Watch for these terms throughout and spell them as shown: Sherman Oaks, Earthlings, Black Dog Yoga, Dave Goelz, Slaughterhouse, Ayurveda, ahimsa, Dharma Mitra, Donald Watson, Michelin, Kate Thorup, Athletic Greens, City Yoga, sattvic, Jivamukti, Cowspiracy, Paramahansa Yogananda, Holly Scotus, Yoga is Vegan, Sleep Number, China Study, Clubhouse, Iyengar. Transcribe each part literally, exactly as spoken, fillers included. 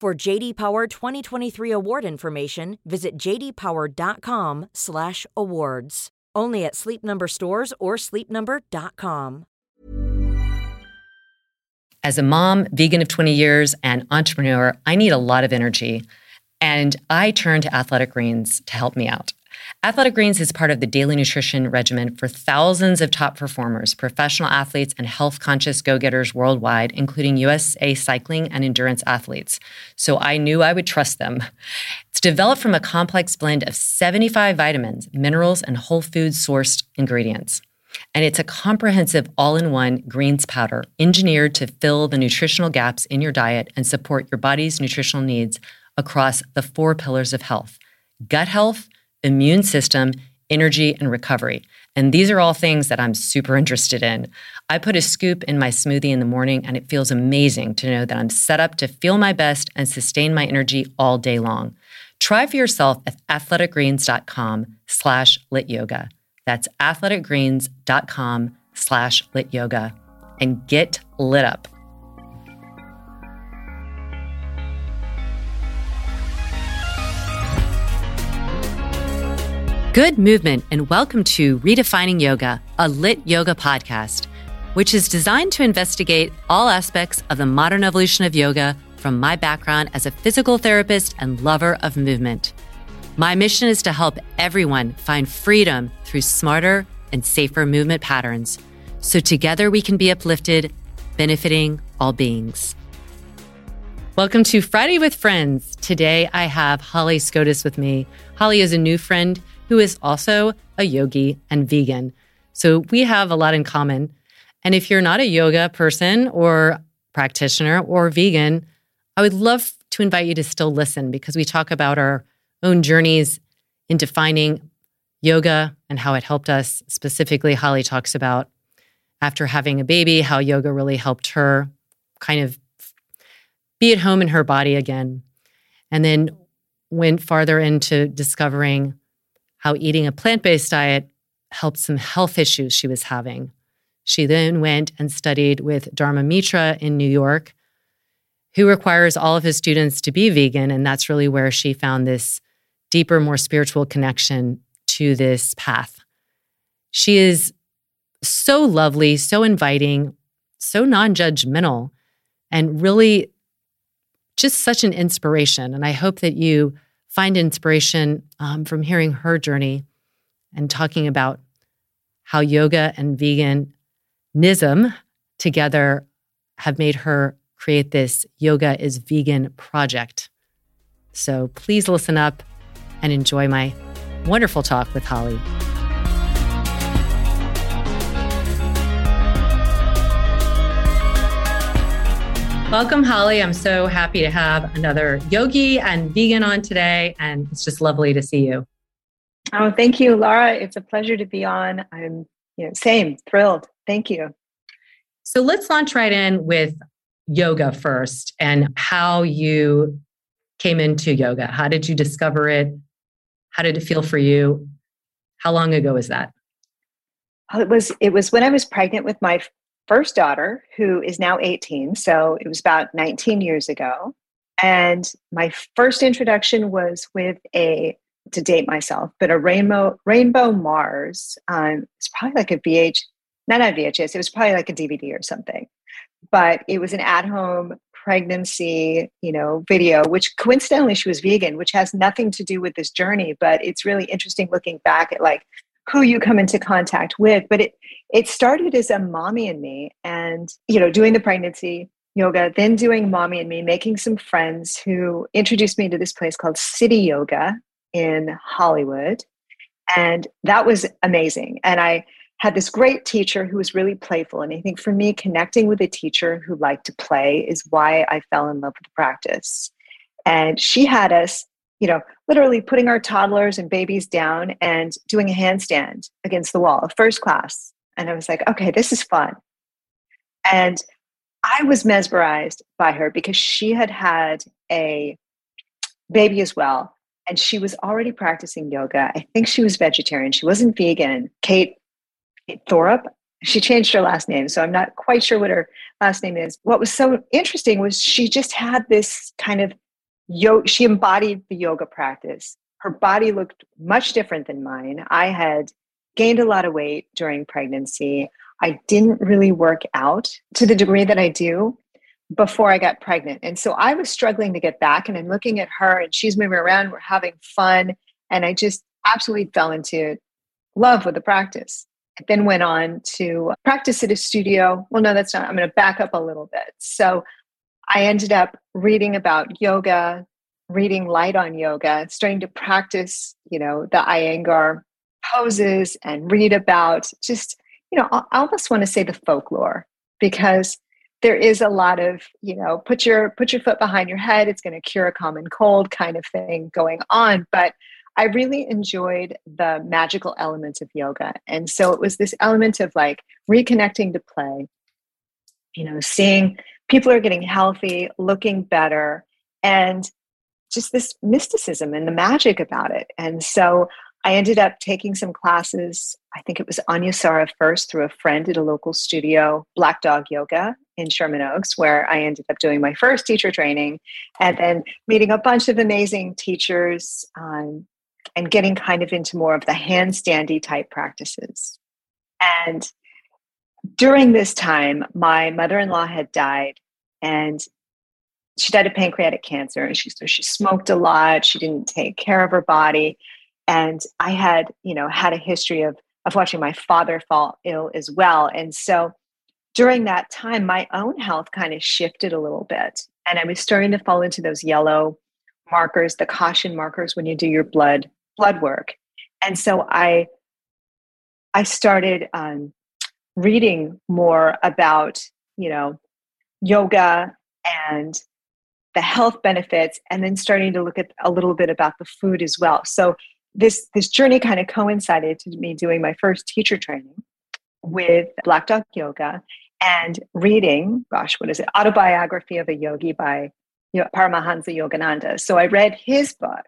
For J D Power twenty twenty-three award information, visit j d power dot com slash awards. Only at Sleep Number stores or sleep number dot com. As a mom, vegan of twenty years, and entrepreneur, I need a lot of energy. And I turned to Athletic Greens to help me out. Athletic Greens is part of the daily nutrition regimen for thousands of top performers, professional athletes, and health-conscious go-getters worldwide, including U S A cycling and endurance athletes. So I knew I would trust them. It's developed from a complex blend of seventy-five vitamins, minerals, and whole food-sourced ingredients. And it's a comprehensive all-in-one greens powder engineered to fill the nutritional gaps in your diet and support your body's nutritional needs across the four pillars of health: gut health, immune system, energy, and recovery. And these are all things that I'm super interested in. I put a scoop in my smoothie in the morning, and it feels amazing to know that I'm set up to feel my best and sustain my energy all day long. Try for yourself at athletic greens dot com slash lit yoga. That's athletic greens dot com slash lit yoga. And get lit up. Good movement, and welcome to Redefining Yoga, a lit yoga podcast, which is designed to investigate all aspects of the modern evolution of yoga from my background as a physical therapist and lover of movement. My mission is to help everyone find freedom through smarter and safer movement patterns, so together we can be uplifted, benefiting all beings. Welcome to Friday with Friends. Today I have Holly Scotus with me. Holly is a new friend who is also a yogi and vegan. So we have a lot in common. And if you're not a yoga person or practitioner or vegan, I would love to invite you to still listen, because we talk about our own journeys in defining yoga and how it helped us. Specifically, Holly talks about after having a baby, how yoga really helped her kind of be at home in her body again. And then went farther into discovering how eating a plant-based diet helped some health issues she was having. She then went and studied with Dharma Mitra in New York, who requires all of his students to be vegan, and that's really where she found this deeper, more spiritual connection to this path. She is so lovely, so inviting, so non-judgmental, and really just such an inspiration. And I hope that you find inspiration um, from hearing her journey and talking about how yoga and veganism together have made her create this Yoga is Vegan project. So please listen up and enjoy my wonderful talk with Holly. Welcome, Holly. I'm so happy to have another yogi and vegan on today, and it's just lovely to see you. Oh, thank you, Laura. It's a pleasure to be on. I'm, you know, same, thrilled. Thank you. So let's launch right in with yoga first, and how you came into yoga. How did you discover it? How did it feel for you? How long ago was that? Oh, it was, it was when I was pregnant with my first daughter, who is now eighteen. So it was about nineteen years ago. And my first introduction was with a, to date myself, but a Rainbow, Rainbow Mars. Um, it's probably like a V H, not a V H S. It was probably like a D V D or something, but it was an at-home pregnancy, you know, video, which coincidentally she was vegan, which has nothing to do with this journey, but it's really interesting looking back at like who you come into contact with. But it, it started as a mommy and me and, you know, doing the pregnancy yoga, then doing mommy and me, making some friends who introduced me to this place called City Yoga in Hollywood. And that was amazing. And I had this great teacher who was really playful. And I think for me, connecting with a teacher who liked to play is why I fell in love with the practice. And she had us, you know, literally putting our toddlers and babies down and doing a handstand against the wall, first class. And I was like, okay, this is fun. And I was mesmerized by her because she had had a baby as well. And she was already practicing yoga. I think she was vegetarian. She wasn't vegan. Kate Thorup, she changed her last name, so I'm not quite sure what her last name is. What was so interesting was she just had this kind of yoga, she embodied the yoga practice. Her body looked much different than mine. I had gained a lot of weight during pregnancy. I didn't really work out to the degree that I do before I got pregnant. And so I was struggling to get back, and I'm looking at her and she's moving around, we're having fun. And I just absolutely fell into love with the practice. I then went on to practice at a studio. Well, no, that's not, I'm going to back up a little bit. So I ended up reading about yoga, reading light on yoga, starting to practice, you know, the Iyengar poses and read about just, you know, I almost want to say the folklore, because there is a lot of, you know, put your put your foot behind your head, it's going to cure a common cold kind of thing going on. But I really enjoyed the magical element of yoga. And so it was this element of like reconnecting to play, you know, seeing people are getting healthy, looking better, and just this mysticism and the magic about it. And so I ended up taking some classes. I think it was Anyasara first through a friend at a local studio, Black Dog Yoga in Sherman Oaks, where I ended up doing my first teacher training, and then meeting a bunch of amazing teachers um, and getting kind of into more of the handstandy type practices. And during this time, my mother-in-law had died, and she died of pancreatic cancer. And she, so she smoked a lot. She didn't take care of her body. And I had, you know, had a history of, of watching my father fall ill as well. And so during that time, my own health kind of shifted a little bit. And I was starting to fall into those yellow markers, the caution markers when you do your blood blood work. And so I, I started um, reading more about, you know, yoga and the health benefits, and then starting to look at a little bit about the food as well. So This this journey kind of coincided to me doing my first teacher training with Black Dog Yoga and reading, gosh, what is it? Autobiography of a Yogi by Paramahansa Yogananda. So I read his book,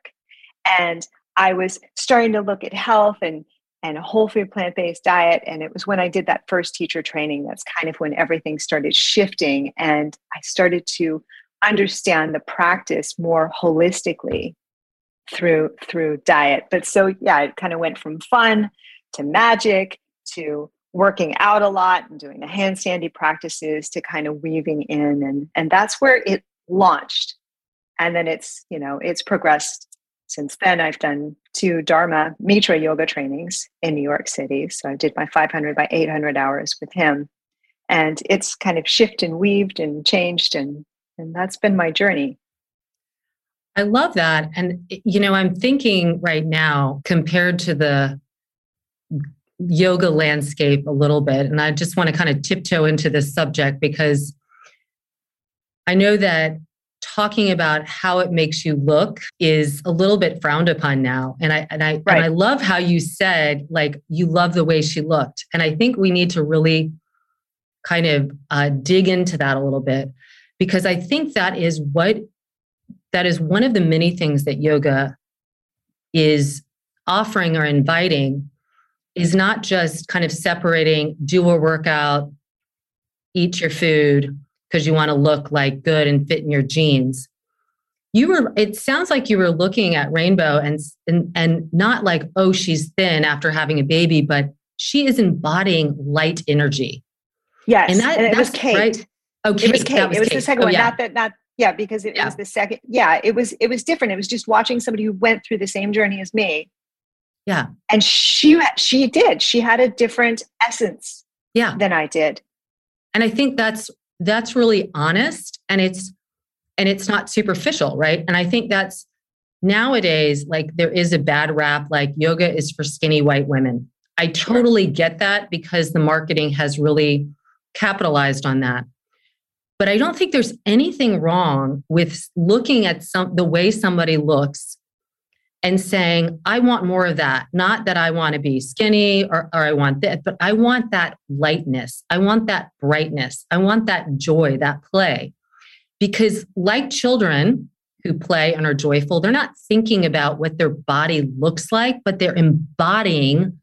and I was starting to look at health and, and a whole food plant-based diet. And it was when I did that first teacher training, that's kind of when everything started shifting. And I started to understand the practice more holistically through through diet. But so, yeah, it kind of went from fun to magic to working out a lot and doing the handstandy practices to kind of weaving in. And, and that's where it launched. And then it's, you know, it's progressed since then. I've done two Dharma Mitra yoga trainings in New York City. So I did my five hundred by eight hundred hours with him. And it's kind of shifted and weaved and changed. And, and that's been my journey. I love that. And, you know, I'm thinking right now compared to the yoga landscape a little bit, and I just want to kind of tiptoe into this subject because I know that talking about how it makes you look is a little bit frowned upon now. And I, and I, right. and I love how you said, like, you love the way she looked. And I think we need to really kind of uh, dig into that a little bit, because I think that is what That is one of the many things that yoga is offering or inviting, is not just kind of separating, do a workout, eat your food because you want to look like good and fit in your jeans. You were, it sounds like you were looking at Rainbow and, and, and not like, oh, she's thin after having a baby, but she is embodying light energy. Yes. And, that, and it that's, was Kate. Right? Oh, Kate, it was Kate. That was it was Kate. The second oh, one. Yeah. Not that, not, yeah, because it, yeah. it was the second. Yeah, it was, it was different. It was just watching somebody who went through the same journey as me. Yeah. And she, she did, she had a different essence yeah. than I did. And I think that's, that's really honest, and it's, and it's not superficial. Right. And I think that's nowadays, like, there is a bad rap, like yoga is for skinny white women. I totally get that, because the marketing has really capitalized on that. But I don't think there's anything wrong with looking at some, the way somebody looks and saying, I want more of that. Not that I want to be skinny or, or I want that, but I want that lightness. I want that brightness. I want that joy, that play. Because like children who play and are joyful, they're not thinking about what their body looks like, but they're embodying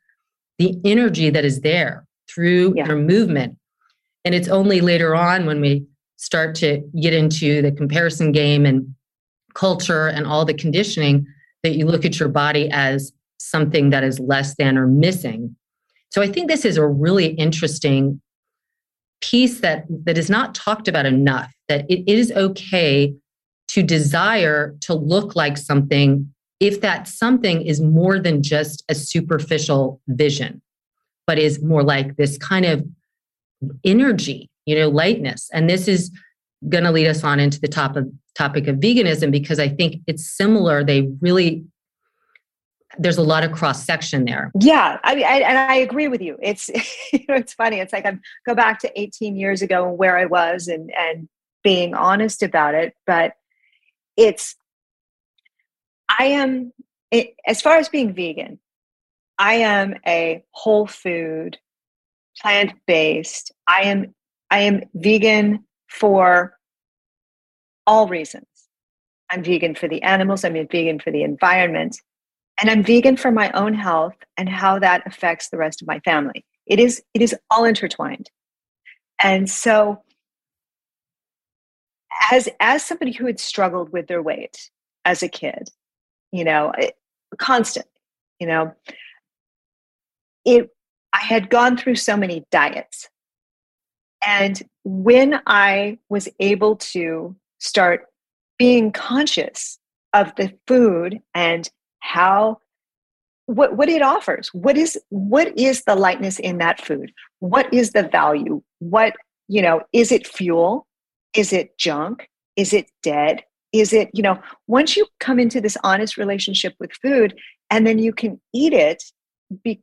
the energy that is there through yeah. their movement. And it's only later on when we start to get into the comparison game and culture and all the conditioning that you look at your body as something that is less than or missing. So I think this is a really interesting piece that, that is not talked about enough, that it is okay to desire to look like something if that something is more than just a superficial vision, but is more like this kind of energy, you know, lightness. And this is going to lead us on into the top of, topic of veganism, because I think it's similar. They really, there's a lot of cross section there. Yeah. I, I and I agree with you. It's, you know, it's funny. It's like, I go back to eighteen years ago and where I was and, and being honest about it, but it's, I am, it, as far as being vegan, I am a whole food, plant-based. I am, I am vegan for all reasons. I'm vegan for the animals. I'm vegan for the environment, and I'm vegan for my own health and how that affects the rest of my family. It is, it is all intertwined. And so as, as somebody who had struggled with their weight as a kid, you know, it, constant, you know, it, I had gone through so many diets. And when I was able to start being conscious of the food and how, what, what it offers, what is, what is the lightness in that food? What is the value? What, you know, is it fuel? Is it junk? Is it dead? Is it, you know, once you come into this honest relationship with food, and then you can eat it be,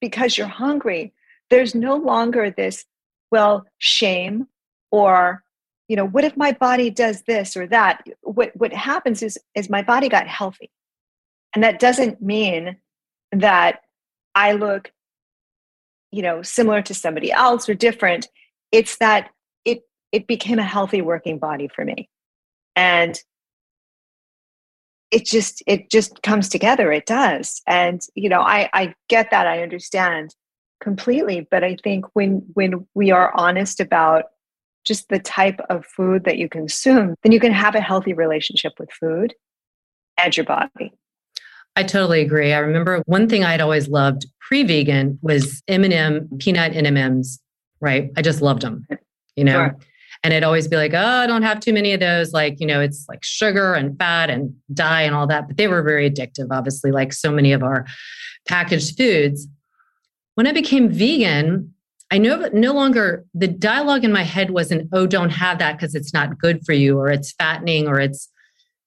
because you're hungry, there's no longer this, well, shame or, you know, what if my body does this or that? What what happens is, is my body got healthy. And that doesn't mean that I look, you know, similar to somebody else or different. It's that it it became a healthy working body for me. And it just, it just comes together. It does. And, you know, I, I get that. I understand completely. But I think when, when we are honest about just the type of food that you consume, then you can have a healthy relationship with food and your body. I totally agree. I remember one thing I'd always loved pre-vegan was M and M, peanut M and M's, right? I just loved them, you know? Sure. And I'd always be like, oh, I don't have too many of those. Like, you know, it's like sugar and fat and dye and all that. But they were very addictive, obviously, like so many of our packaged foods. When I became vegan, I no, no longer, the dialogue in my head wasn't, oh, don't have that because it's not good for you, or it's fattening, or it's,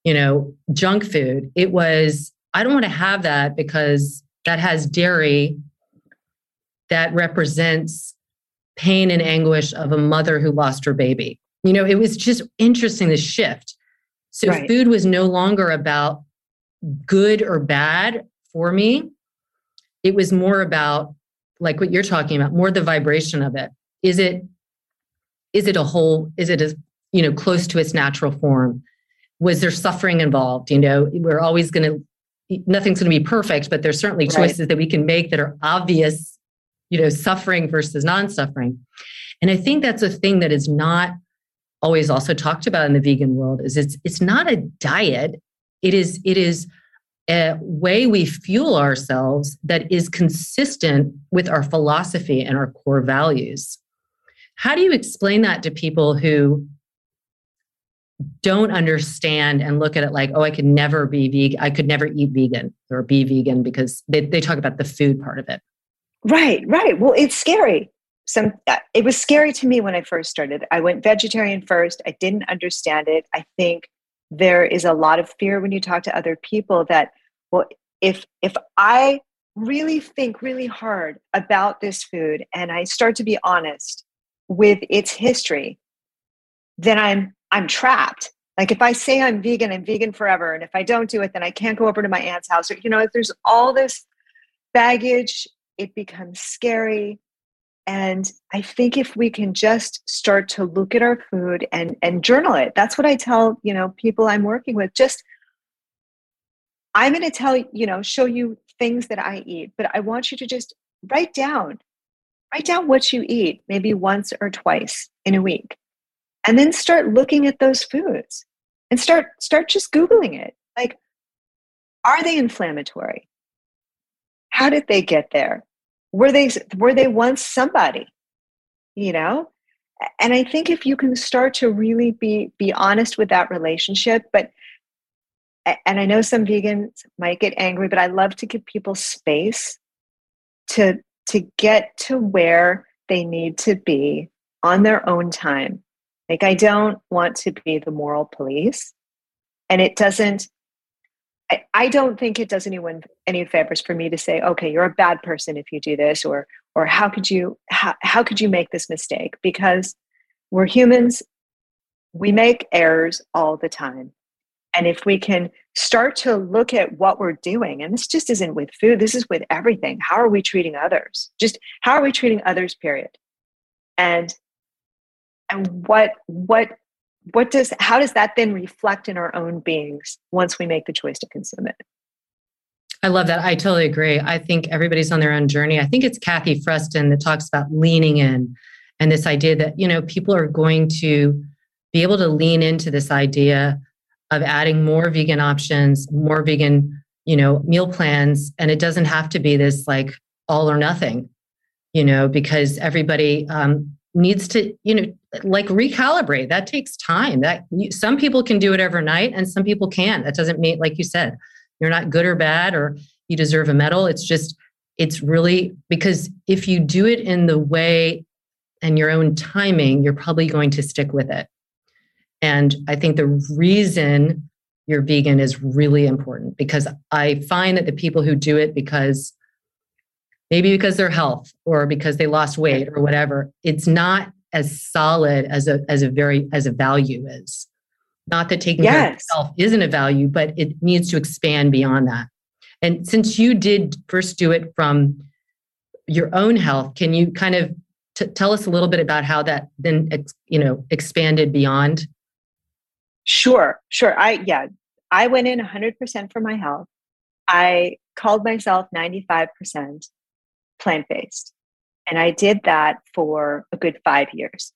you know, junk food. It was, I don't want to have that because that has dairy that represents pain and anguish of a mother who lost her baby. You know, it was just interesting, the shift. So right. Food was no longer about good or bad for me. It was more about, like what you're talking about, more the vibration of it. Is it, is it a whole, is it, as you know, close to its natural form? Was there suffering involved? You know, we're always going to, nothing's going to be perfect, but there's certainly choices right. that we can make that are obvious, you know, suffering versus non-suffering. And I think that's a thing that is not always also talked about in the vegan world, is it's, it's not a diet. It is, it is a way we fuel ourselves that is consistent with our philosophy and our core values. How do you explain that to people who don't understand and look at it like, oh, I could never be vegan. I could never eat vegan or be vegan because they, they talk about the food part of it. Right, right. Well, it's scary. Some, it was scary to me when I first started. I went vegetarian first. I didn't understand it. I think there is a lot of fear when you talk to other people that, well, if if I really think really hard about this food and I start to be honest with its history, then I'm I'm trapped. Like if I say I'm vegan, I'm vegan forever. And if I don't do it, then I can't go over to my aunt's house. Or, you know, if there's all this baggage, it becomes scary. And I think if we can just start to look at our food and, and journal it, that's what I tell, you know, people I'm working with. Just, I'm going to tell, you know, show you things that I eat, but I want you to just write down, write down what you eat, maybe once or twice in a week. And then start looking at those foods and start, start just Googling it. Like, are they inflammatory? How did they get there? Were they, were they once somebody, you know? And I think if you can start to really be, be honest with that relationship, but, and I know some vegans might get angry, but I love to give people space to, to get to where they need to be on their own time. Like, I don't want to be the moral police, and it doesn't, I, I don't think it does anyone any favors for me to say, okay, you're a bad person if you do this, or, or how could you, how, how could you make this mistake? Because we're humans, we make errors all the time. And if we can start to look at what we're doing, and this just isn't with food, this is with everything. How are we treating others? Just how are we treating others, period? And And what, what, what does, how does that then reflect in our own beings once we make the choice to consume it? I love that. I totally agree. I think everybody's on their own journey. I think it's Kathy Freston that talks about leaning in, and this idea that, you know, people are going to be able to lean into this idea of adding more vegan options, more vegan, you know, meal plans. And it doesn't have to be this like all or nothing, you know, because everybody, um, needs to, you know, like recalibrate. That takes time. That some people can do it overnight and some people can't. That doesn't mean, like you said, you're not good or bad or you deserve a medal. It's just, it's really, because if you do it in the way and your own timing, you're probably going to stick with it. And I think the reason you're vegan is really important, because I find that the people who do it because maybe because their health or because they lost weight or whatever, it's not as solid as a, as a very, as a value is. Not that taking yes. care of yourself isn't a value, but it needs to expand beyond that. And since you did first do it from your own health, can you kind of t- tell us a little bit about how that then, ex- you know, expanded beyond? Sure, sure. I, yeah, I went in a hundred percent for my health. I called myself ninety-five percent. Plant-based. And I did that for a good five years.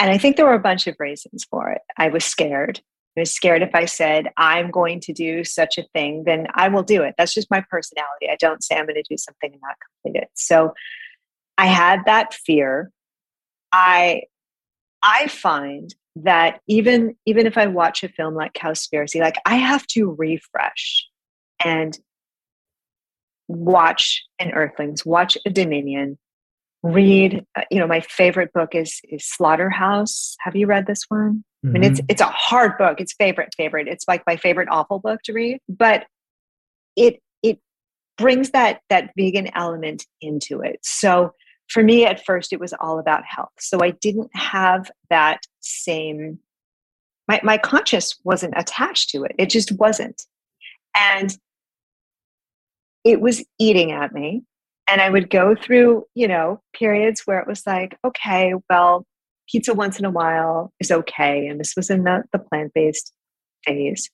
And I think there were a bunch of reasons for it. I was scared. I was scared if I said, I'm going to do such a thing, then I will do it. That's just my personality. I don't say I'm going to do something and not complete it. So I had that fear. I, I find that even, even if I watch a film like Cowspiracy, like I have to refresh and watch an Earthlings, watch a Dominion, read, you know, my favorite book is, is Slaughterhouse. Have you read this one? Mm-hmm. I mean, it's, it's a hard book. It's favorite, favorite. It's like my favorite awful book to read, but it, it brings that, that vegan element into it. So for me at first, it was all about health. So I didn't have that same, my, my conscience wasn't attached to it. It just wasn't. And it was eating at me, and I would go through, you know, periods where it was like, okay, well, pizza once in a while is okay. And this was in the, the plant-based phase.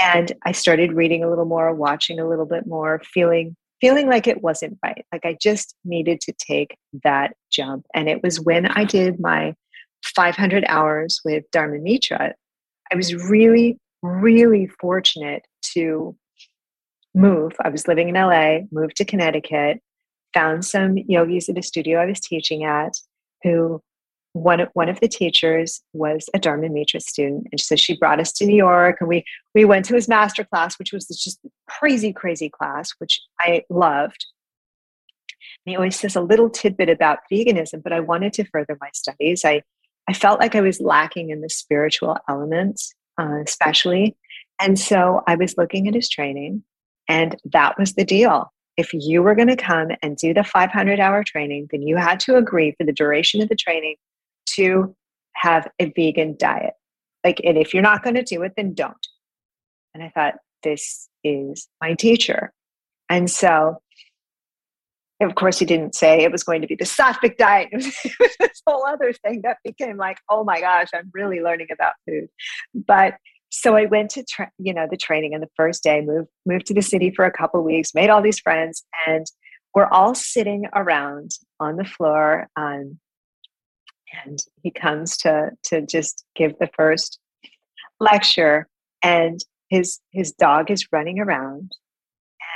And I started reading a little more, watching a little bit more, feeling, feeling like it wasn't right. Like I just needed to take that jump. And it was when I did my five hundred hours with Dharma Mitra, I was really, really fortunate to move. I was living in L A, moved to Connecticut, found some yogis at a studio I was teaching at who one of, one of the teachers was a Dharma Mitra student. And so she brought us to New York and we, we went to his master class, which was just crazy, crazy class, which I loved. And he always says a little tidbit about veganism, but I wanted to further my studies. I, I felt like I was lacking in the spiritual elements, uh, especially. And so I was looking at his training and that was the deal. If you were going to come and do the five hundred hour training, then you had to agree for the duration of the training to have a vegan diet. Like, and if you're not going to do it, then don't. And I thought, this is my teacher. And so, of course, he didn't say it was going to be the sattvic diet. It was, it was this whole other thing that became like, oh my gosh, I'm really learning about food. But so I went to, tra- you know, the training, and the first day moved, moved to the city for a couple of weeks, made all these friends, and we're all sitting around on the floor. Um, and he comes to, to just give the first lecture, and his, his dog is running around,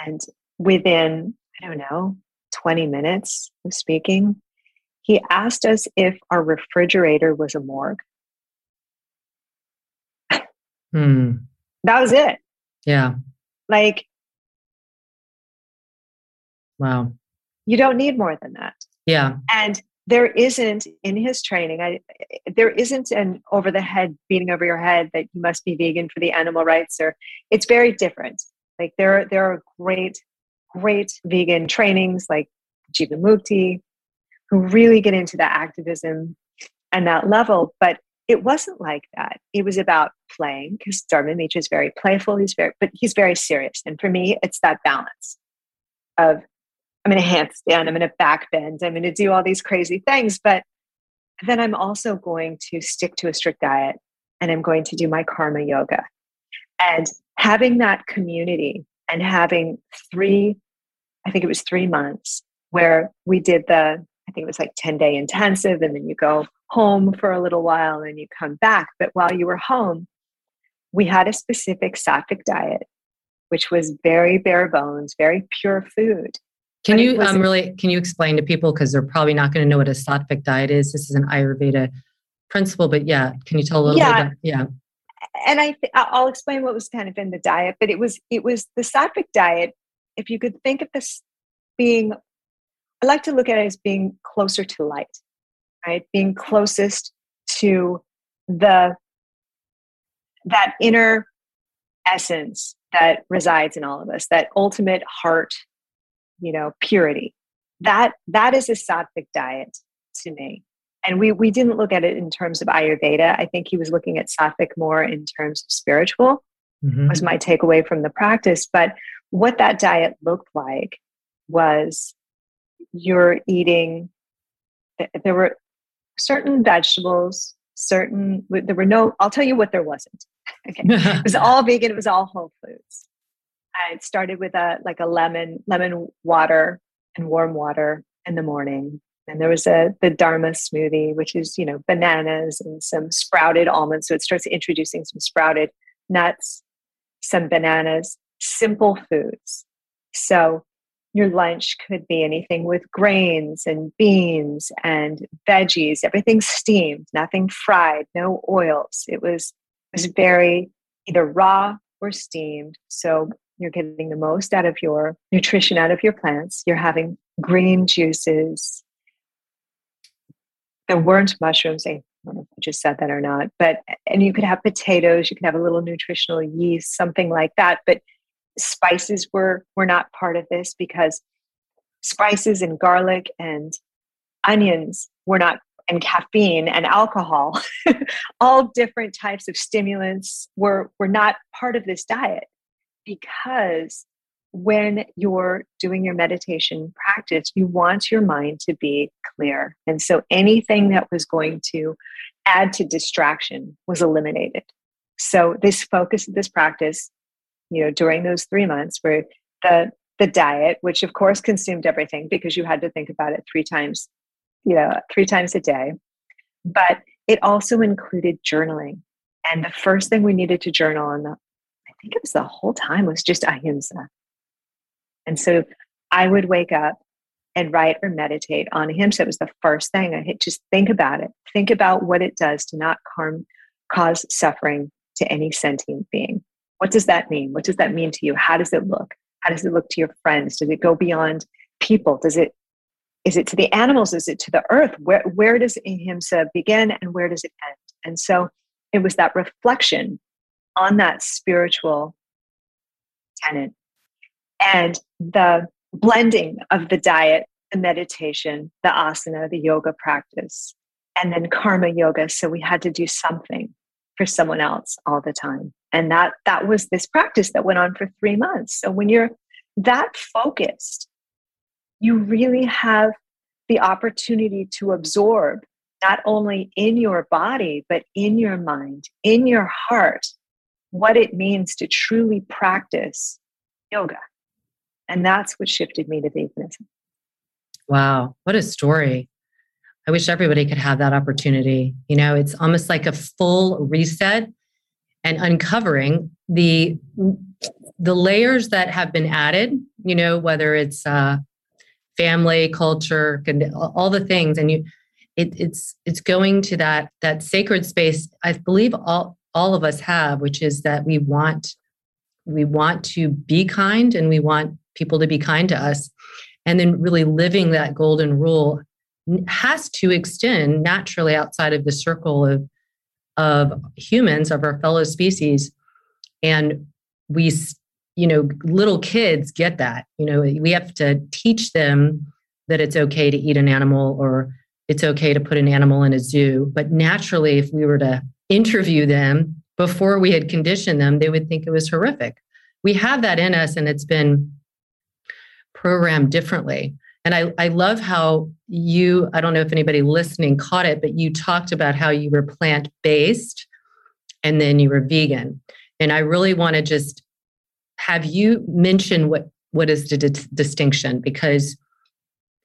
and within, I don't know, twenty minutes of speaking, he asked us if our refrigerator was a morgue. Hmm. That was it. Yeah. Like, wow. You don't need more than that. Yeah. And there isn't in his training, I, there isn't an over the head beating over your head that you must be vegan for the animal rights, or it's very different. Like there, there are great, great vegan trainings like Jivamukti, who really get into the activism and that level. But it wasn't like that. It was about playing, because Dharma Mitra is very playful. He's very, but he's very serious. And for me, it's that balance of, I'm going to handstand, I'm going to backbend, I'm going to do all these crazy things, but then I'm also going to stick to a strict diet, and I'm going to do my karma yoga. And having that community and having three, I think it was three months where we did the, I think it was like ten day intensive, and then you go home for a little while and you come back. But while you were home, we had a specific sattvic diet, which was very bare bones, very pure food. Can you um, really, can you explain to people, because they're probably not going to know what a sattvic diet is. This is an Ayurveda principle, but yeah. Can you tell a little yeah. bit about yeah. And I th- I'll explain what was kind of in the diet, but it was, it was the sattvic diet. If you could think of this being, I like to look at it as being closer to light, right? Being closest to the, that inner essence that resides in all of us, that ultimate heart, you know, purity. That, that is a sattvic diet to me. And we, we didn't look at it in terms of Ayurveda. I think he was looking at sattvic more in terms of spiritual, mm-hmm. was my takeaway from the practice. But what that diet looked like was you're eating, there were certain vegetables, certain, there were no, I'll tell you what there wasn't. Okay. It was all vegan. It was all whole foods. It started with a like a lemon, lemon water and warm water in the morning. And there was a the Dharma smoothie, which is, you know, bananas and some sprouted almonds. So it starts introducing some sprouted nuts, some bananas, simple foods. So your lunch could be anything with grains and beans and veggies, everything steamed, nothing fried, no oils. It was, it was very either raw or steamed. So you're getting the most out of your nutrition, out of your plants. You're having green juices. There weren't mushrooms. I don't know if I just said that or not, but, and you could have potatoes, you could have a little nutritional yeast, something like that. But spices were, were not part of this, because spices and garlic and onions were not, and caffeine and alcohol, all different types of stimulants were, were not part of this diet. Because when you're doing your meditation practice, you want your mind to be clear. And so anything that was going to add to distraction was eliminated. So this focus of this practice, you know, during those three months where the, the diet, which of course consumed everything because you had to think about it three times, you know, three times a day, but it also included journaling. And the first thing we needed to journal on the I think it was the whole time was just ahimsa. And so I would wake up and write or meditate on him. So it was the first thing I hit. Just think about it. Think about what it does to not harm, cause suffering to any sentient being. What does that mean? What does that mean to you? How does it look? How does it look to your friends? Does it go beyond people? Does it, is it to the animals? Is it to the earth? Where, where does ahimsa begin and where does it end? And so it was that reflection on that spiritual tenet and the blending of the diet, the meditation, the asana, the yoga practice, and then karma yoga. So we had to do something for someone else all the time. And that, that was this practice that went on for three months. So when you're that focused, you really have the opportunity to absorb not only in your body, but in your mind, in your heart, what it means to truly practice yoga. And that's what shifted me to veganism. Wow. What a story. I wish everybody could have that opportunity. You know, it's almost like a full reset and uncovering the, the layers that have been added, you know, whether it's uh, family, culture, all the things. And you, it, it's, it's going to that, that sacred space. I believe all, all of us have, which is that we want, we want to be kind and we want people to be kind to us. And then really living that golden rule has to extend naturally outside of the circle of, of humans, of our fellow species. And we, you know, little kids get that, you know, we have to teach them that it's okay to eat an animal or it's okay to put an animal in a zoo. But naturally, if we were to interview them before we had conditioned them, they would think it was horrific. We have that in us and it's been programmed differently. And I, I love how you, I don't know if anybody listening caught it, but you talked about how you were plant-based and then you were vegan. And I really want to just have you mention what, what is the di- distinction, because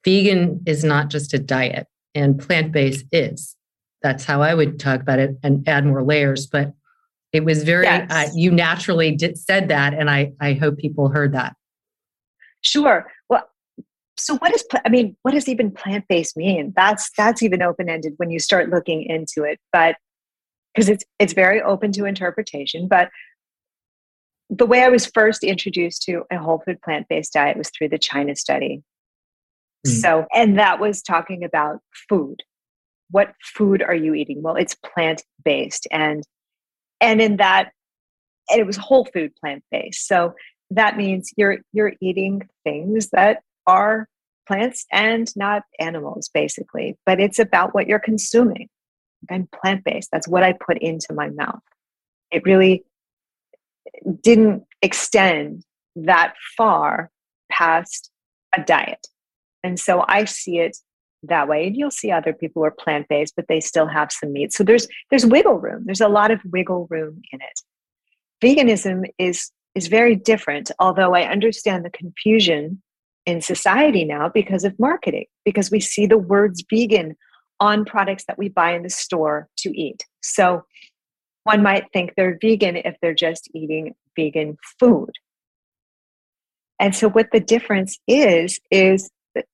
vegan is not just a diet and plant-based is. That's how I would talk about it and add more layers. But it was very, yes. uh, you naturally did, said that. And I, I hope people heard that. Sure. Well, so what is, I mean, what does even plant-based mean? That's, that's even open-ended when you start looking into it, but because it's, it's very open to interpretation. But the way I was first introduced to a whole food plant-based diet was through the China Study. Mm. So, and that was talking about food. What food are you eating? Well, it's plant-based and, and in that, and it was whole food plant-based. So that means you're, you're eating things that are plants and not animals, basically, but it's about what you're consuming. I'm plant-based. That's what I put into my mouth. It really didn't extend that far past a diet. And so I see it that way. And you'll see other people who are plant-based, but they still have some meat. So there's, there's wiggle room. There's a lot of wiggle room in it. Veganism is, is very different. Although I understand the confusion in society now because of marketing, because we see the words vegan on products that we buy in the store to eat. So one might think they're vegan if they're just eating vegan food. And so what the difference is, is that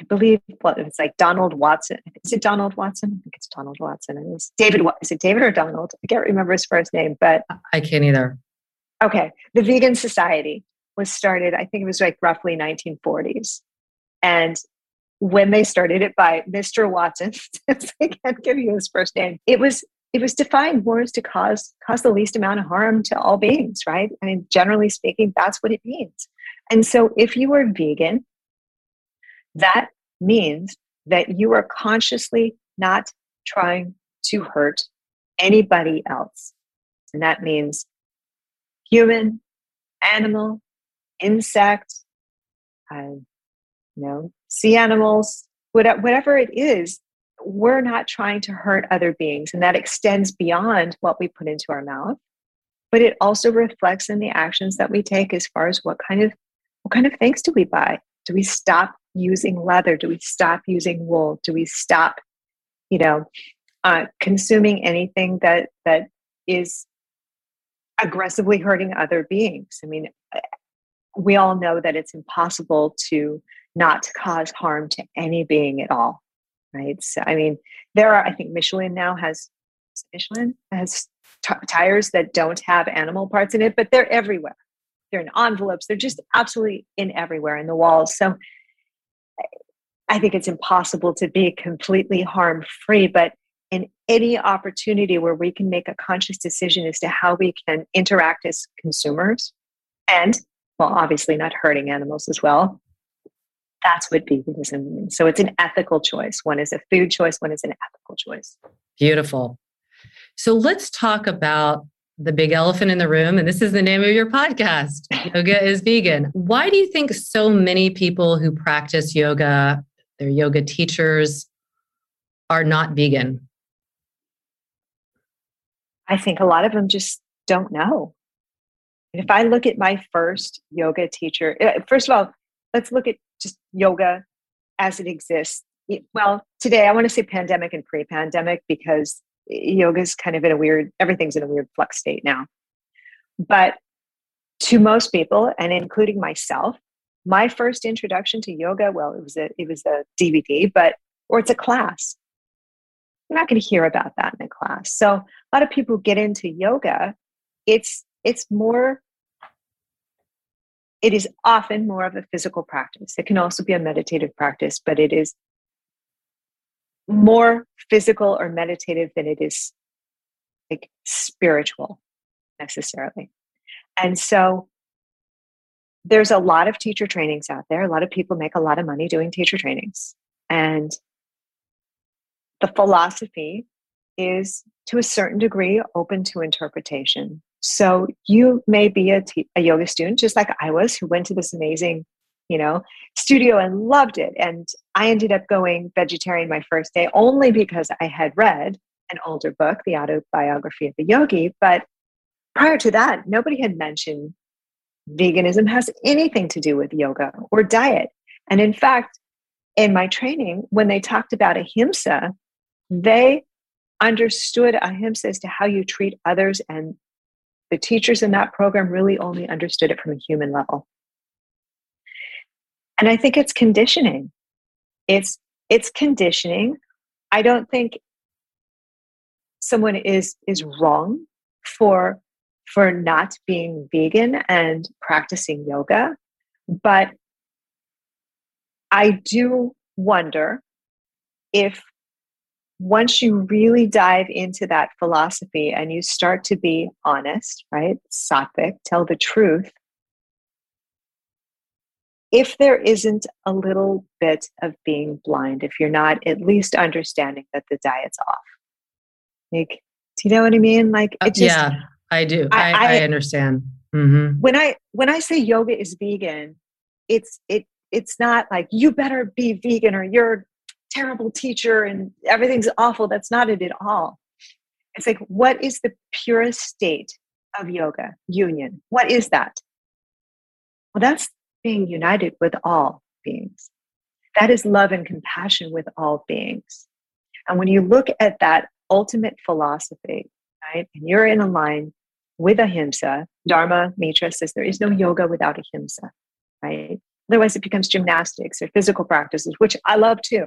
I believe well, it's like Donald Watson. Is it Donald Watson? I think it's Donald Watson. It was David. Is it David or Donald? I can't remember his first name, but I can't either. Okay. The Vegan Society was started, I think it was like roughly nineteen forties. And when they started it by Mister Watson, I can't give you his first name, it was it was defined more as to cause cause the least amount of harm to all beings, right? I mean, generally speaking, that's what it means. And so if you are vegan, that means that you are consciously not trying to hurt anybody else. And that means human, animal, insect, uh, you know, sea animals, whatever it is, we're not trying to hurt other beings. And that extends beyond what we put into our mouth, but it also reflects in the actions that we take as far as what kind of, what kind of things do we buy? Do we stop using leather? Do we stop using wool? Do we stop, you know, uh, consuming anything that, that is aggressively hurting other beings? I mean, we all know that it's impossible to not to cause harm to any being at all, right? So, I mean, there are, I think Michelin now has, Michelin has t- tires that don't have animal parts in it, but they're everywhere. They're in envelopes. They're just absolutely in everywhere in the walls. So I think it's impossible to be completely harm-free, but in any opportunity where we can make a conscious decision as to how we can interact as consumers and, well, obviously not hurting animals as well, that's what veganism means. So it's an ethical choice. One is a food choice. One is an ethical choice. Beautiful. So let's talk about the big elephant in the room, and this is the name of your podcast, Yoga is Vegan. Why do you think so many people who practice yoga, their yoga teachers, are not vegan? I think a lot of them just don't know. If I look at my first yoga teacher, first of all, let's look at just yoga as it exists. Well, today I want to say pandemic and pre-pandemic, because yoga's kind of in a weird, everything's in a weird flux state now. But to most people, and including myself, my first introduction to yoga, well, it was a it was a D V D, but or it's a class. You're not going to hear about that in a class. So a lot of people get into yoga. It's it's more. It is often more of a physical practice. It can also be a meditative practice, but it is more physical or meditative than it is like spiritual necessarily. And so there's a lot of teacher trainings out there. A lot of people make a lot of money doing teacher trainings. And the philosophy is, to a certain degree, open to interpretation. So you may be a, te- a yoga student, just like I was, who went to this amazing, you know, studio and loved it. And I ended up going vegetarian my first day only because I had read an older book, The Autobiography of a Yogi. But prior to that, nobody had mentioned veganism has anything to do with yoga or diet. And in fact, in my training, when they talked about ahimsa, they understood ahimsa as to how you treat others, and the teachers in that program really only understood it from a human level. And I think it's conditioning. It's it's conditioning. I don't think someone is is wrong for for not being vegan and practicing yoga, but I do wonder if once you really dive into that philosophy and you start to be honest, right? Sattvic, tell the truth. If there isn't a little bit of being blind, if you're not at least understanding that the diet's off. Like, do you know what I mean? Like, it just, yeah, I do. I, I, I understand. Mm-hmm. When I, when I say yoga is vegan, it's, it, it's not like you better be vegan or you're terrible teacher and everything's awful. That's not it at all. It's like, what is the purest state of yoga union? What is that? Well, that's being united with all beings. That is love and compassion with all beings. And when you look at that ultimate philosophy, right, and you're in line with ahimsa, Dharma Mitra says there is no yoga without ahimsa, right? Otherwise it becomes gymnastics or physical practices, which I love too.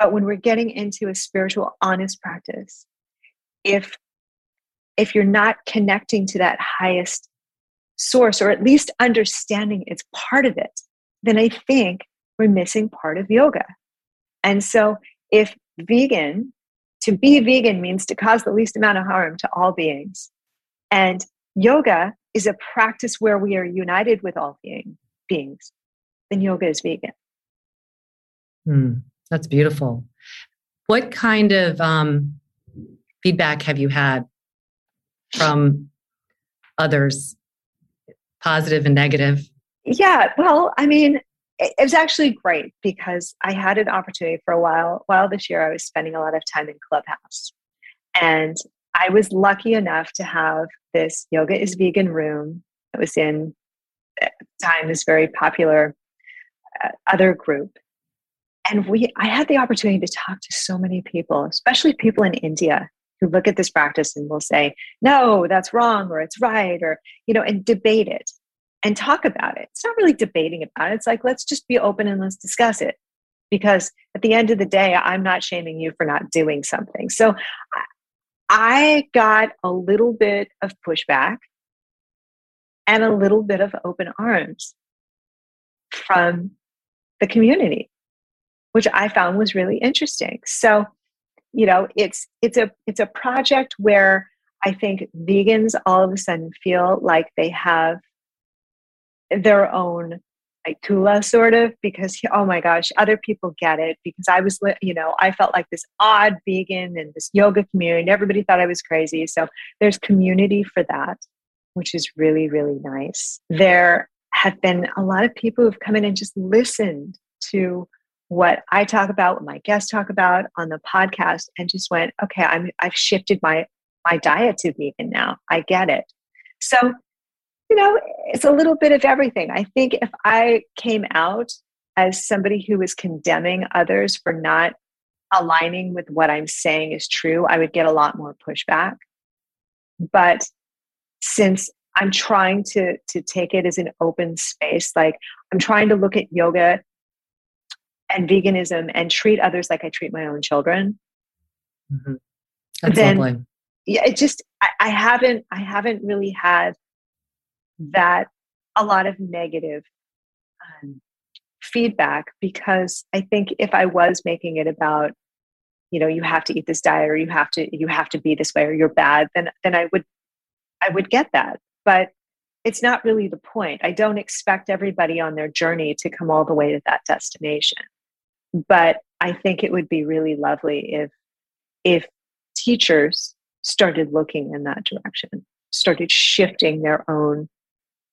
But when we're getting into a spiritual, honest practice, if, if you're not connecting to that highest source, or at least understanding it's part of it, then I think we're missing part of yoga. And so if vegan, to be vegan means to cause the least amount of harm to all beings, and yoga is a practice where we are united with all being, beings, then yoga is vegan. Hmm. That's beautiful. What kind of um, feedback have you had from others, positive and negative? Yeah, well, I mean, it was actually great because I had an opportunity for a while. While this year I was spending a lot of time in Clubhouse, and I was lucky enough to have this Yoga is Vegan room that was in, at the time, this very popular uh, other group. And we, I had the opportunity to talk to so many people, especially people in India who look at this practice and will say, no, that's wrong, or it's right, or, you know, and debate it. and talk about it. It's not really debating about it. It's like, let's just be open and let's discuss it. Because at the end of the day, I'm not shaming you for not doing something. So I got a little bit of pushback and a little bit of open arms from the community, which I found was really interesting. So, you know, it's it's a it's a project where I think vegans all of a sudden feel like they have their own like Tula sort of, because, oh my gosh, other people get it, because I was, you know, I felt like this odd vegan in this yoga community and everybody thought I was crazy. So there's community for that, which is really, really nice. There have been a lot of people who've come in and just listened to what I talk about, what my guests talk about on the podcast, and just went, okay, I'm, I've shifted my, my diet to vegan now. I get it. So, you know, it's a little bit of everything. I think if I came out as somebody who was condemning others for not aligning with what I'm saying is true, I would get a lot more pushback. But since I'm trying to, to take it as an open space, like I'm trying to look at yoga and veganism and treat others like I treat my own children, mm-hmm. That's then lovely. Yeah, it just, I, I haven't, I haven't really had that a lot of negative um, feedback, because I think if I was making it about, you know, you have to eat this diet or you have to, you have to be this way or you're bad, then, then I would, I would get that. But it's not really the point. I don't expect everybody on their journey to come all the way to that destination. But I think it would be really lovely if, if teachers started looking in that direction, started shifting their own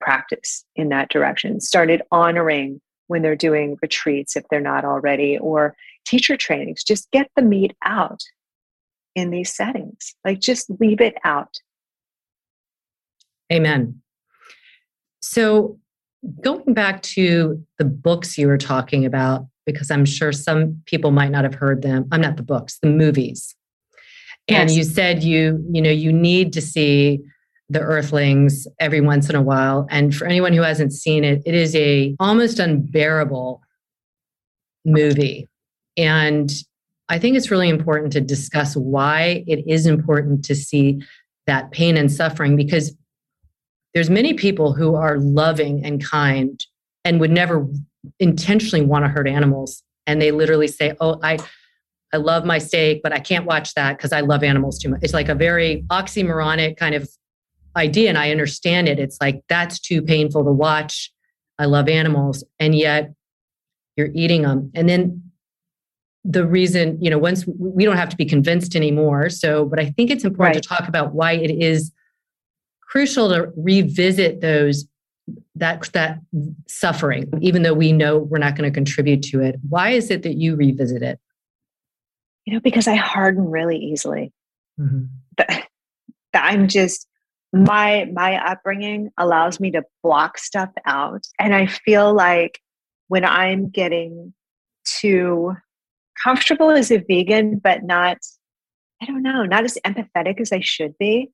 practice in that direction, started honoring when they're doing retreats, if they're not already, or teacher trainings, just get the meat out in these settings. Like just leave it out. Amen. So going back to the books you were talking about, because I'm sure some people might not have heard them. I'm not the books, the movies. And yes. You said you, you know, you need to see the Earthlings every once in a while. And for anyone who hasn't seen it, it is a almost unbearable movie. And I think it's really important to discuss why it is important to see that pain and suffering, because there's many people who are loving and kind and would never intentionally want to hurt animals. And they literally say, oh, I... I love my steak, but I can't watch that because I love animals too much. It's like a very oxymoronic kind of idea. And I understand it. It's like, that's too painful to watch. I love animals. And yet you're eating them. And then the reason, you know, once we don't have to be convinced anymore. So, but I think it's important right. to talk about why it is crucial to revisit those, that, that suffering, even though we know we're not going to contribute to it. Why is it that you revisit it? You know, because I harden really easily. Mm-hmm. But I'm just, my, my upbringing allows me to block stuff out. And I feel like when I'm getting too comfortable as a vegan, but not, I don't know, not as empathetic as I should be,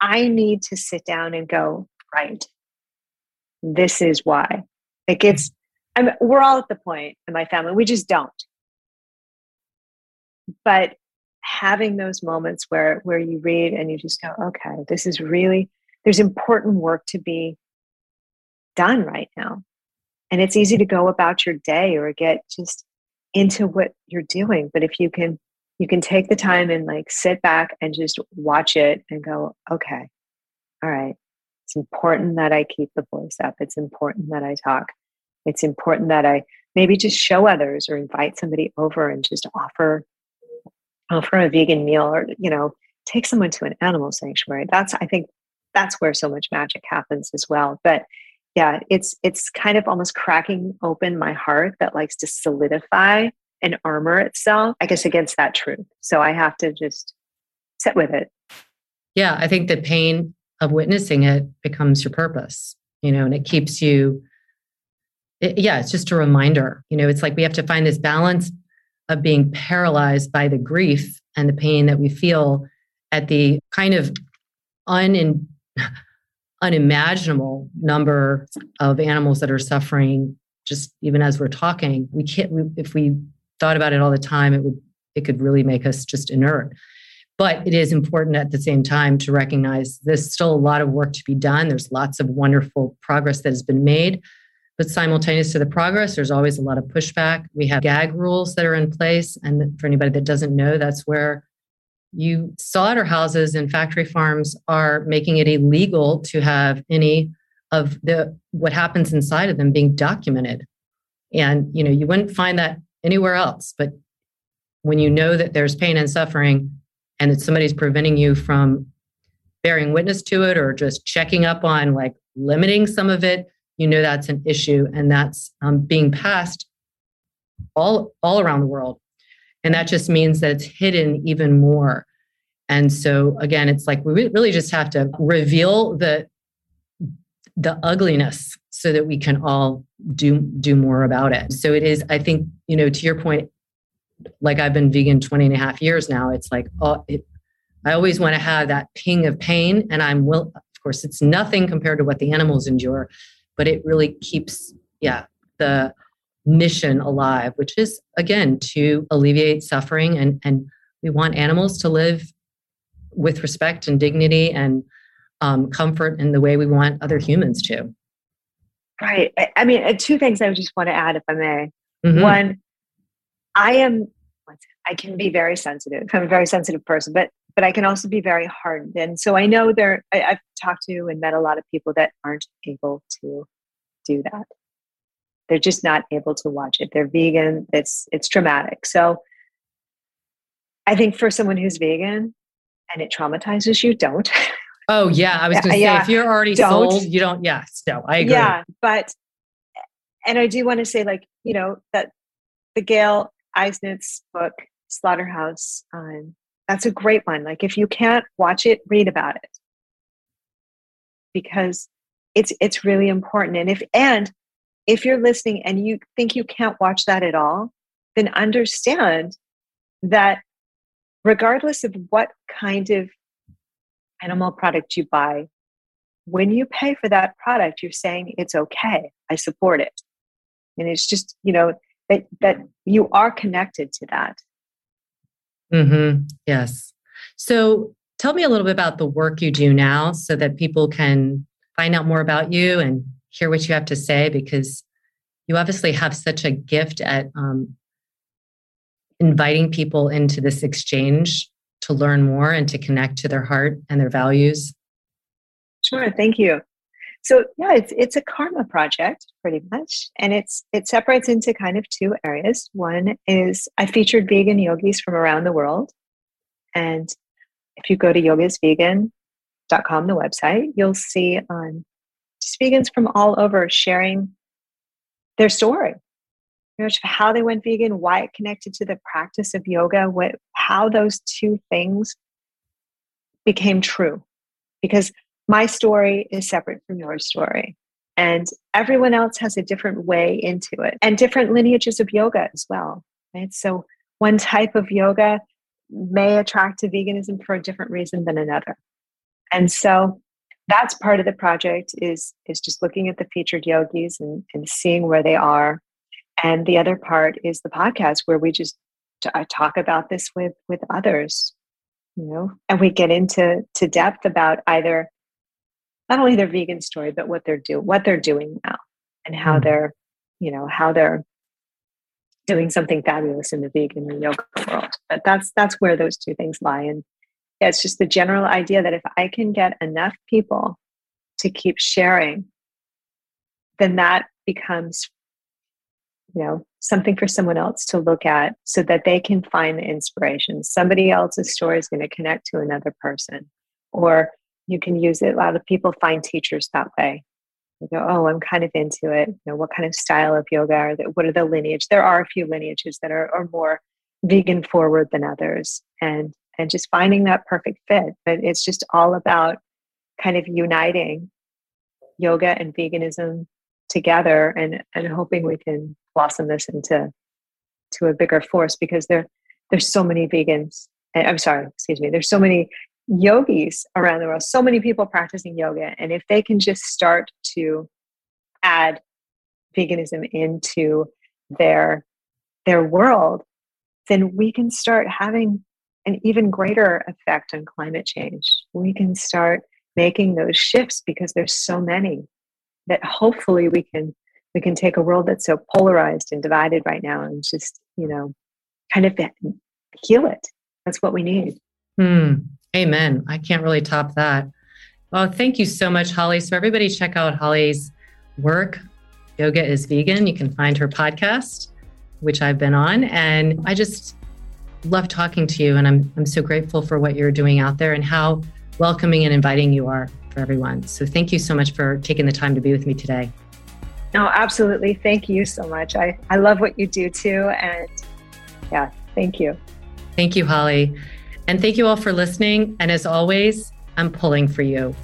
I need to sit down and go, right, this is why. Like it's, I'm, we're all at the point in my family, we just don't. But having those moments where, where you read and you just go, okay, this is really, there's important work to be done right now. And it's easy to go about your day or get just into what you're doing. But if you can, you can take the time and like sit back and just watch it and go, okay, all right. It's important that I keep the voice up. It's important that I talk. It's important that I maybe just show others or invite somebody over and just offer for a vegan meal, or, you know, take someone to an animal sanctuary. That's, I think that's where so much magic happens as well. But yeah, it's, it's kind of almost cracking open my heart that likes to solidify and armor itself, I guess, against that truth. So I have to just sit with it. Yeah. I think the pain of witnessing it becomes your purpose, you know, and it keeps you, it, yeah, it's just a reminder, you know, it's like, we have to find this balance of being paralyzed by the grief and the pain that we feel at the kind of un- unimaginable number of animals that are suffering. Just even as we're talking, we can't. We, if we thought about it all the time, it would. It could really make us just inert. But it is important at the same time to recognize there's still a lot of work to be done. There's lots of wonderful progress that has been made, but simultaneous to the progress, there's always a lot of pushback. We have gag rules that are in place. And for anybody that doesn't know, that's where you slaughterhouses and factory farms are making it illegal to have any of the what happens inside of them being documented. And you know, you wouldn't find that anywhere else. But when you know that there's pain and suffering, and that somebody's preventing you from bearing witness to it or just checking up on like limiting some of it, you know that's an issue. And that's um, being passed all, all around the world. And that just means that it's hidden even more. And so again, it's like we really just have to reveal the the ugliness so that we can all do do more about it. So it is, I think, you know, to your point, like I've been vegan twenty and a half years now. It's like, oh, it, I always want to have that ping of pain. And I'm will, of course, it's nothing compared to what the animals endure, but it really keeps, yeah, the mission alive, which is again, to alleviate suffering. And, and we want animals to live with respect and dignity and um, comfort in the way we want other humans to. Right. I, I mean, two things I just want to add, if I may. Mm-hmm. One, I am, I can be very sensitive. I'm a very sensitive person, but but I can also be very hardened. And so I know there, I, I've talked to and met a lot of people that aren't able to do that. They're just not able to watch it. They're vegan. It's, it's traumatic. So I think for someone who's vegan and it traumatizes you, don't. Oh yeah. I was going to say, yeah, if you're already don't. sold, you don't. Yeah. No, I agree. Yeah. But, and I do want to say like, you know, that the Gale Eisnitz book, Slaughterhouse, um, that's a great one. Like if you can't watch it, read about it, because it's it's really important. And if and if you're listening and you think you can't watch that at all, then understand that regardless of what kind of animal product you buy, when you pay for that product, you're saying it's okay. I support it, and it's just you know. That, that you are connected to that. Mm-hmm. Yes. So tell me a little bit about the work you do now so that people can find out more about you and hear what you have to say, because you obviously have such a gift at um, inviting people into this exchange to learn more and to connect to their heart and their values. Sure. Thank you. So yeah, it's it's a karma project pretty much, and it's it separates into kind of two areas. One is I featured vegan yogis from around the world, and if you go to yoga is vegan dot com, the website, you'll see um, just vegans from all over sharing their story, you know, how they went vegan, why it connected to the practice of yoga, what how those two things became true, because my story is separate from your story, and everyone else has a different way into it and different lineages of yoga as well. Right? So one type of yoga may attract to veganism for a different reason than another. And so that's part of the project is, is just looking at the featured yogis and, and seeing where they are. And the other part is the podcast where we just t- I talk about this with, with others, you know, and we get into to depth about either not only their vegan story, but what they're do what they're doing now, and how they're, you know, how they're doing something fabulous in the vegan and yoga world. But that's that's where those two things lie. And yeah, it's just the general idea that if I can get enough people to keep sharing, then that becomes, you know, something for someone else to look at, so that they can find the inspiration. Somebody else's story is going to connect to another person, or you can use it. A lot of people find teachers that way. They go, oh, I'm kind of into it. You know, what kind of style of yoga are that? What are the lineage? There are a few lineages that are, are more vegan forward than others, and and just finding that perfect fit. But it's just all about kind of uniting yoga and veganism together, and and hoping we can blossom this into to a bigger force, because there there's so many vegans. I'm sorry, excuse me. There's so many yogis around the world, so many people practicing yoga. And if they can just start to add veganism into their, their world, then we can start having an even greater effect on climate change. We can start making those shifts because there's so many that hopefully we can, we can take a world that's so polarized and divided right now and just, you know, kind of heal it. That's what we need. Hmm. Amen. I can't really top that. Well, thank you so much, Holly. So everybody check out Holly's work. Yoga is Vegan. You can find her podcast, which I've been on. And I just love talking to you. And I'm, I'm so grateful for what you're doing out there and how welcoming and inviting you are for everyone. So thank you so much for taking the time to be with me today. No, absolutely. Thank you so much. I, I love what you do too. And yeah, thank you. Thank you, Holly. And thank you all for listening. And as always, I'm pulling for you.